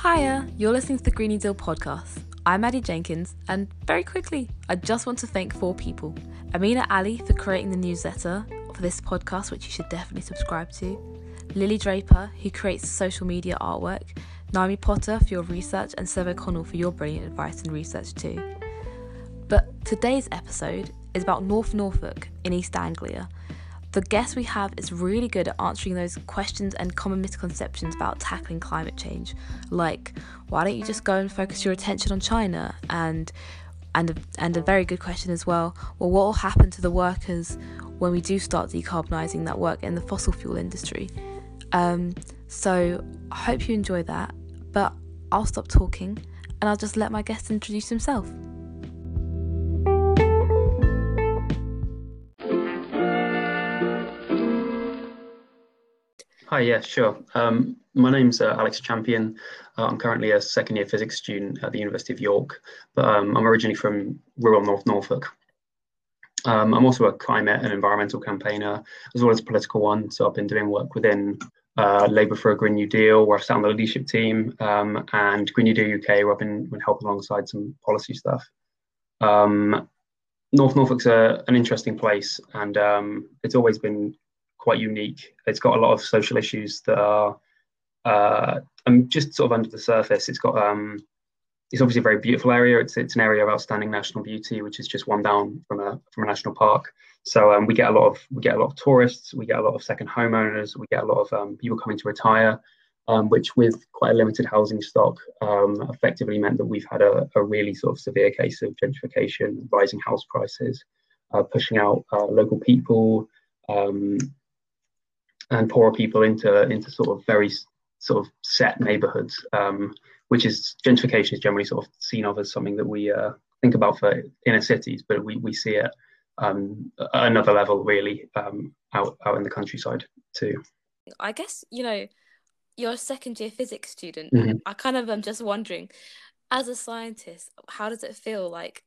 Hiya, you're listening to the Green New Deal podcast. I'm Addie Jenkins, and very quickly, I just want to thank four people. Amina Ali for creating the newsletter for this podcast, which you should definitely subscribe to. Lily Draper, who creates social media artwork. Naomi Potter for your research, and Seb O'Connell for your brilliant advice and research too. But today's episode is about North Norfolk in East Anglia. The guest we have is really good at answering those questions and common misconceptions about tackling climate change, like why don't you just go and focus your attention on China? And a very good question as well, what will happen to the workers when we do start decarbonising that work in the fossil fuel industry? So I hope you enjoy that, but I'll stop talking and I'll just let my guest introduce himself. Hi, yeah, sure. My name's Alex Champion. I'm currently a second year physics student at the University of York, but I'm originally from rural North Norfolk. I'm also a climate and environmental campaigner, as well as a political one. So I've been doing work within Labour for a Green New Deal, where I sat on the leadership team, and Green New Deal UK, where I've been helping alongside some policy stuff. North Norfolk's an interesting place, and it's always been quite unique. It's got a lot of social issues that are just sort of under the surface. It's got it's obviously a very beautiful area. It's an area of outstanding national beauty, which is just one down from a national park. So we get a lot of tourists, we get a lot of second homeowners, we get a lot of people coming to retire, which with quite a limited housing stock effectively meant that we've had a really sort of severe case of gentrification, rising house prices, pushing out local people and poorer people into sort of very sort of set neighbourhoods, which is gentrification is generally sort of seen of as something that we think about for inner cities, but we see it at another level really out in the countryside too. I guess, you know, you're a second year physics student. Mm-hmm. I kind of am just wondering, as a scientist, how does it feel like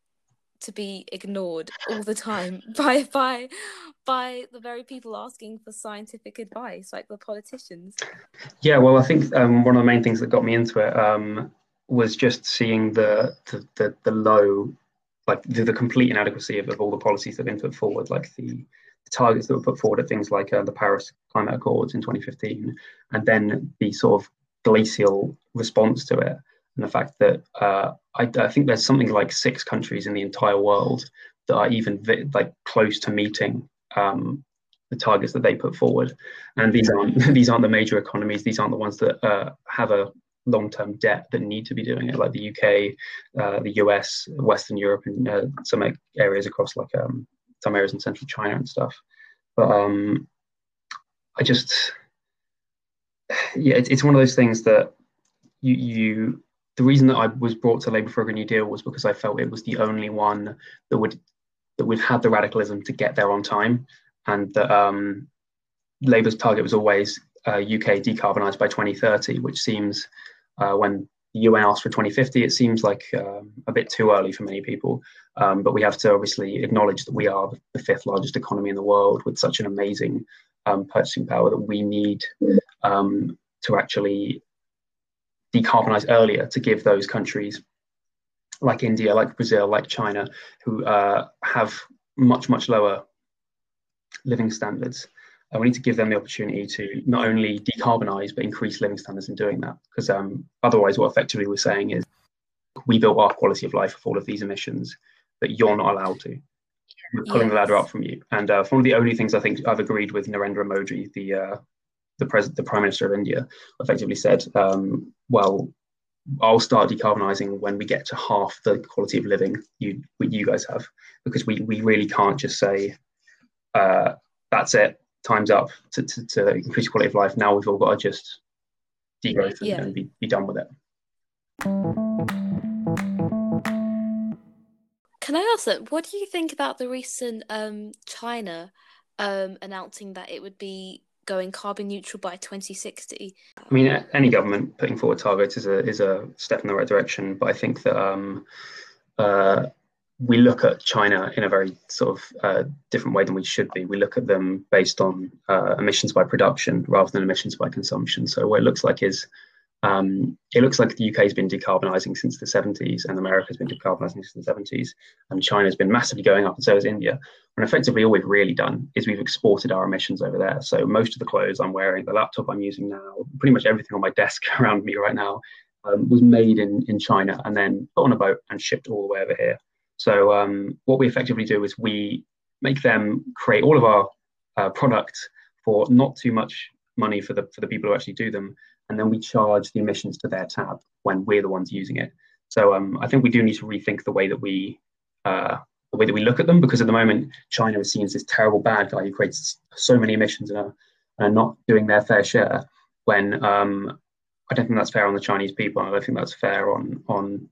to be ignored all the time by the very people asking for scientific advice, like the politicians? Yeah, well, I think one of the main things that got me into it was just seeing the low, like the complete inadequacy of all the policies that have been put forward, like the targets that were put forward at things like the Paris Climate Accords in 2015, and then the sort of glacial response to it. And the fact that I think there's something like 6 countries in the entire world that are even like close to meeting the targets that they put forward, and these aren't the major economies. These aren't the ones that have a long-term debt that need to be doing it, like the UK, the US, Western Europe, and some areas across like some areas in Central China and stuff. But it's one of those things that you. The reason that I was brought to Labour for a Green New Deal was because I felt it was the only one that would have the radicalism to get there on time, and that Labour's target was always UK decarbonised by 2030, which seems, when the UN asked for 2050, it seems like a bit too early for many people. But we have to obviously acknowledge that we are the 5th largest economy in the world, with such an amazing purchasing power that we need to actually decarbonize earlier, to give those countries like India, like Brazil, like China, who have much, much lower living standards. We need to give them the opportunity to not only decarbonize, but increase living standards in doing that. Because otherwise, what effectively we're saying is, we built our quality of life with all of these emissions, but you're not allowed to. We're pulling the ladder up from you. And one of the only things I think I've agreed with Narendra Modi, the Prime Minister of India, effectively said, well, I'll start decarbonising when we get to half the quality of living you guys have, because we really can't just say, that's it, time's up, to increase quality of life. Now we've all got to just degrowth and be done with it. Can I ask that, what do you think about the recent China announcing that it would be going carbon neutral by 2060. I mean, any government putting forward targets is a step in the right direction, but I think that we look at China in a very sort of different way than we should be. We look at them based on emissions by production rather than emissions by consumption. So what it looks like is It looks like the UK has been decarbonising since the 70s, and America has been decarbonising since the 70s, and China has been massively going up, and so has India. And effectively, all we've really done is we've exported our emissions over there. So most of the clothes I'm wearing, the laptop I'm using now, pretty much everything on my desk around me right now was made in China and then put on a boat and shipped all the way over here. So what we effectively do is we make them create all of our products for not too much money for the people who actually do them, and then we charge the emissions to their tab when we're the ones using it. So I think we do need to rethink the way that we look at them, because at the moment China is seen as this terrible bad guy who creates so many emissions and are not doing their fair share. When I don't think that's fair on the Chinese people, and I don't think that's fair on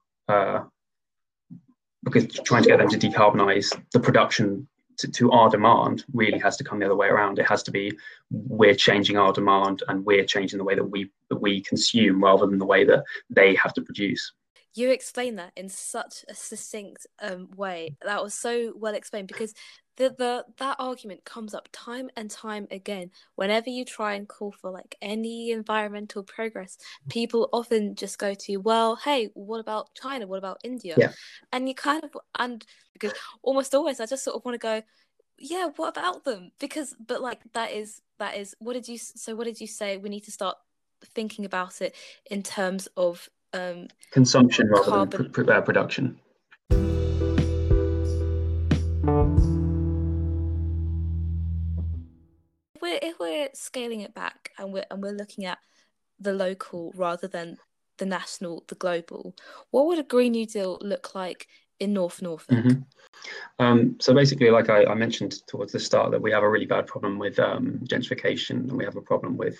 because trying to get them to decarbonize the production to our demand really has to come the other way around. It has to be we're changing our demand and we're changing the way that we consume rather than the way that they have to produce. You explained that in such a succinct way. That was so well explained, because that argument comes up time and time again. Whenever you try and call for like any environmental progress, people often just go to, well, hey, what about China? What about India? Yeah. And you kind of, and because almost always I just sort of want to go, yeah, what about them? Because, but like that is, what did you say? We need to start thinking about it in terms of consumption rather than production. If we're scaling it back and we're looking at the local rather than the national, the global, what would a Green New Deal look like in North Norfolk? Mm-hmm. So basically, like I mentioned towards the start, that we have a really bad problem with gentrification, and we have a problem with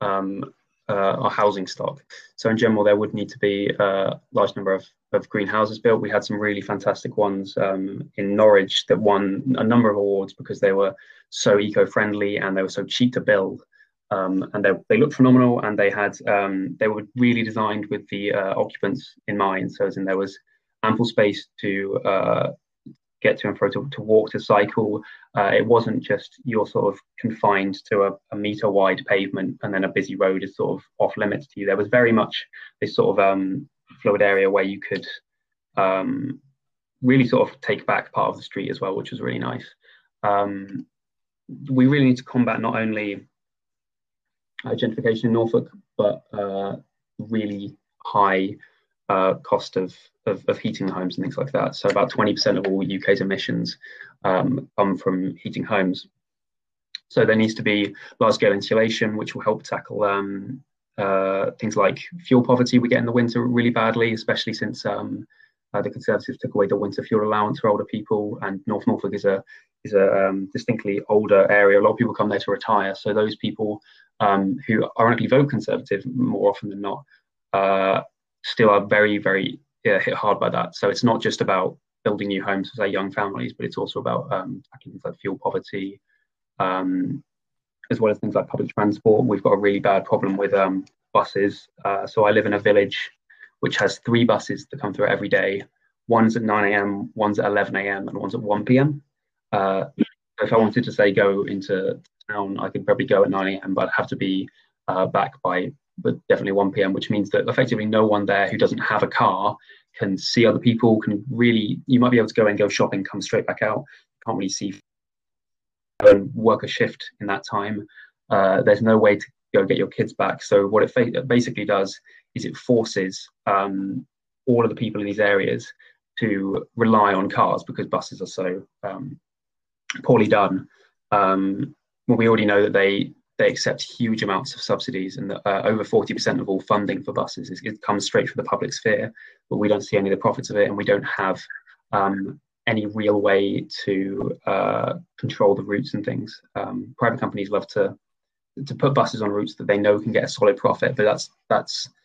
our housing stock. So in general, there would need to be a large number of green houses built. We had some really fantastic ones in Norwich that won a number of awards because they were so eco-friendly and they were so cheap to build, and they looked phenomenal, and they had they were really designed with the occupants in mind. So as in, there was ample space to get to and fro, to walk, to cycle. It wasn't just you're sort of confined to a meter wide pavement and then a busy road is sort of off limits to you. There was very much this sort of fluid area where you could really sort of take back part of the street as well, which was really nice. We really need to combat not only gentrification in Norfolk, but really high cost of heating homes and things like that. So about 20% of all UK's emissions come from heating homes. So there needs to be large-scale insulation, which will help tackle things like fuel poverty we get in the winter really badly, especially since the Conservatives took away the winter fuel allowance for older people, and North Norfolk is a distinctly older area. A lot of people come there to retire, so those people who ironically vote Conservative more often than not still are very, very hit hard by that. So it's not just about building new homes for, say, young families, but it's also about things like fuel poverty, as well as things like public transport. We've got a really bad problem with buses. So I live in a village which has 3 buses that come through every day. One's at 9 a.m, one's at 11 a.m, and one's at 1 p.m. If I wanted to, say, go into town, I could probably go at 9 a.m, but I'd have to be back by definitely 1 p.m, which means that effectively no one there who doesn't have a car can see other people, can really, you might be able to go shopping, come straight back out, can't really see and work a shift in that time. There's no way to go get your kids back. So what it basically does is it forces all of the people in these areas to rely on cars because buses are so poorly done. Well, we already know that they accept huge amounts of subsidies, and over 40% of all funding for buses comes straight from the public sphere, but we don't see any of the profits of it, and we don't have any real way to control the routes and things. Private companies love to put buses on routes that they know can get a solid profit, but that's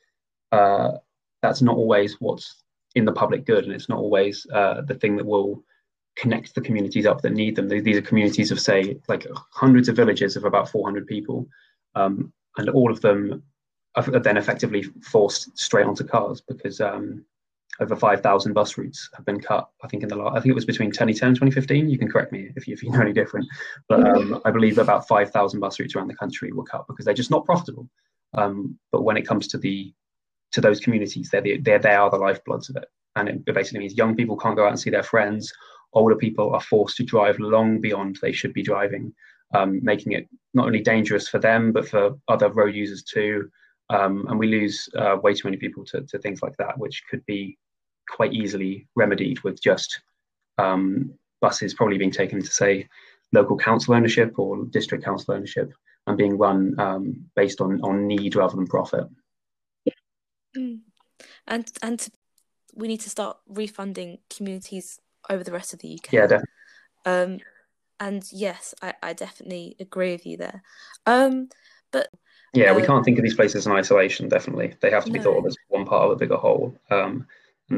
not always what's in the public good, and it's not always the thing that will connect the communities up that need them. These are communities of, say, like hundreds of villages of about 400 people, and all of them are then effectively forced straight onto cars because over 5,000 bus routes have been cut. I think I think it was between 2010 and 2015. You can correct me if you know any different, but I believe about 5,000 bus routes around the country were cut because they're just not profitable. But when it comes to the to those communities. They are the lifebloods of it. And it basically means young people can't go out and see their friends. Older people are forced to drive long beyond they should be driving, making it not only dangerous for them, but for other road users too. And we lose way too many people to things like that, which could be quite easily remedied with just buses probably being taken to, say, local council ownership or district council ownership and being run based on need rather than profit. Mm. And we need to start refunding communities over the rest of the UK. Yeah, definitely. And yes, I definitely agree with you there. But we can't think of these places in isolation, definitely. They have to be thought of as one part of a bigger whole. And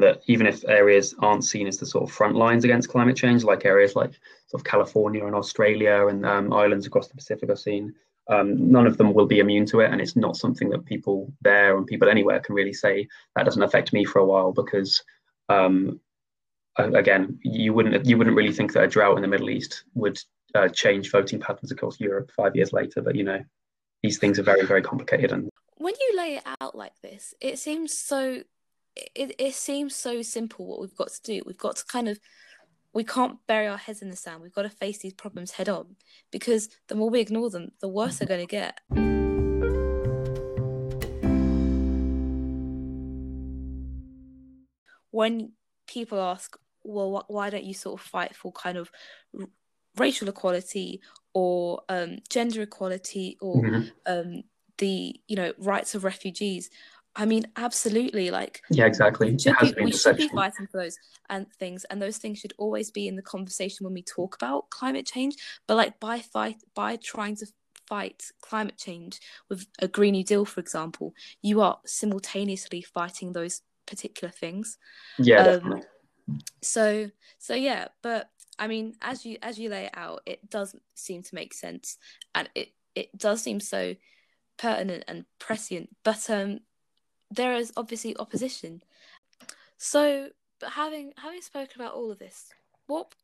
that even if areas aren't seen as the sort of front lines against climate change, like areas like sort of California and Australia and islands across the Pacific are seen, none of them will be immune to it. And it's not something that people there and people anywhere can really say, that doesn't affect me for a while, because again, you wouldn't really think that a drought in the Middle East would change voting patterns across Europe 5 years later. But, you know, these things are very, very complicated. And when you lay it out like this, it seems so simple what we've got to do. We've got to we can't bury our heads in the sand. We've got to face these problems head on, because the more we ignore them, the worse they're going to get. When people ask, well, why don't you sort of fight for kind of racial equality or gender equality or the, you know, rights of refugees? I mean, absolutely. Like, yeah, exactly. We should be fighting for those and things, and those things should always be in the conversation when we talk about climate change. But like by trying to fight climate change with a Green New Deal, for example, you are simultaneously fighting those particular things. Yeah, definitely. So yeah, but I mean, as you lay it out, it does seem to make sense, and it does seem so pertinent and prescient. But there is obviously opposition. So, but having spoken about all of this, what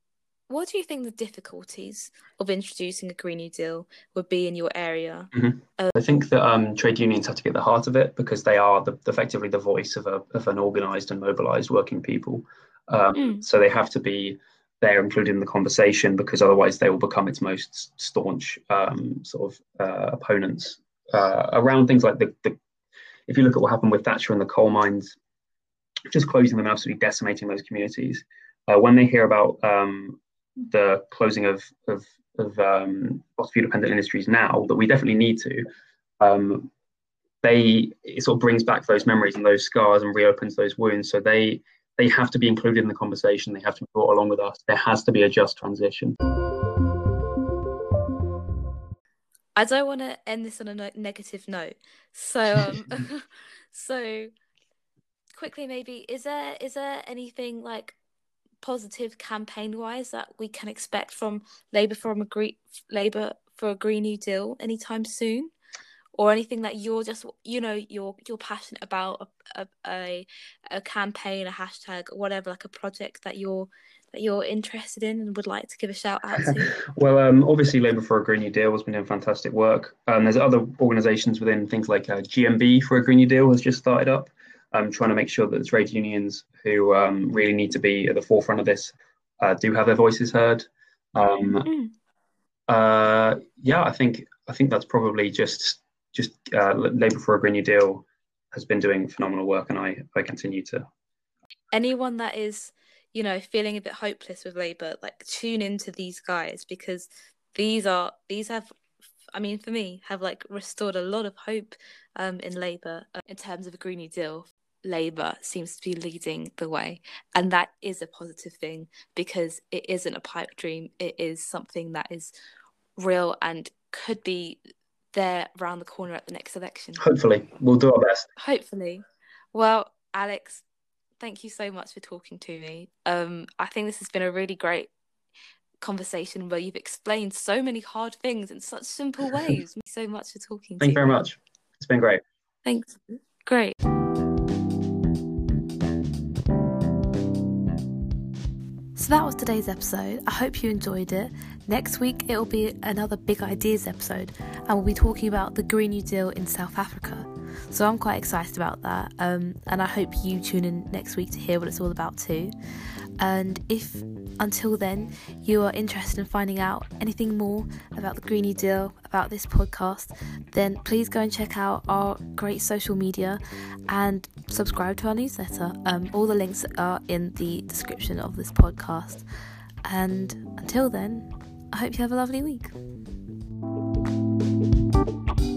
do you think the difficulties of introducing a Green New Deal would be in your area? Mm-hmm. I think that trade unions have to get the heart of it, because they are effectively the voice of an organised and mobilised working people. So they have to be there, included in the conversation, because otherwise they will become its most staunch opponents around things like the if you look at what happened with Thatcher and the coal mines, just closing them, absolutely decimating those communities. When they hear about the closing of fossil fuel dependent industries now, that we definitely need to, it sort of brings back those memories and those scars and reopens those wounds. So they have to be included in the conversation. They have to be brought along with us. There has to be a just transition. I don't want to end this on a negative note. So, so quickly, maybe is there anything like positive campaign-wise that we can expect from Labour for a Green New Deal anytime soon, or anything that you're just you're passionate about, a campaign, a hashtag, whatever, like a project that you're interested in and would like to give a shout out to? Well, obviously Labour for a Green New Deal has been doing fantastic work. There's other organisations within things like GMB for a Green New Deal has just started up, trying to make sure that the trade unions who really need to be at the forefront of this do have their voices heard. I think that's probably just Labour for a Green New Deal has been doing phenomenal work, and I continue to. Anyone that is feeling a bit hopeless with Labour, like, tune into these guys, because these have like restored a lot of hope in Labour in terms of a Green New Deal. Labour seems to be leading the way, and that is a positive thing, because it isn't a pipe dream. It is something that is real and could be there around the corner at the next election. Hopefully. We'll do our best. Hopefully. Well, Alex, thank you so much for talking to me. I think this has been a really great conversation where you've explained so many hard things in such simple ways. Thank you so much for talking to me. Thank you very much. It's been great. Thanks. Great. So that was today's episode. I hope you enjoyed it. Next week it'll be another Big Ideas episode, and we'll be talking about the Green New Deal in South Africa. So I'm quite excited about that, and I hope you tune in next week to hear what it's all about too. And if until then you are interested in finding out anything more about the Green New Deal, about this podcast, then please go and check out our great social media and subscribe to our newsletter. All the links are in the description of this podcast. And until then, I hope you have a lovely week.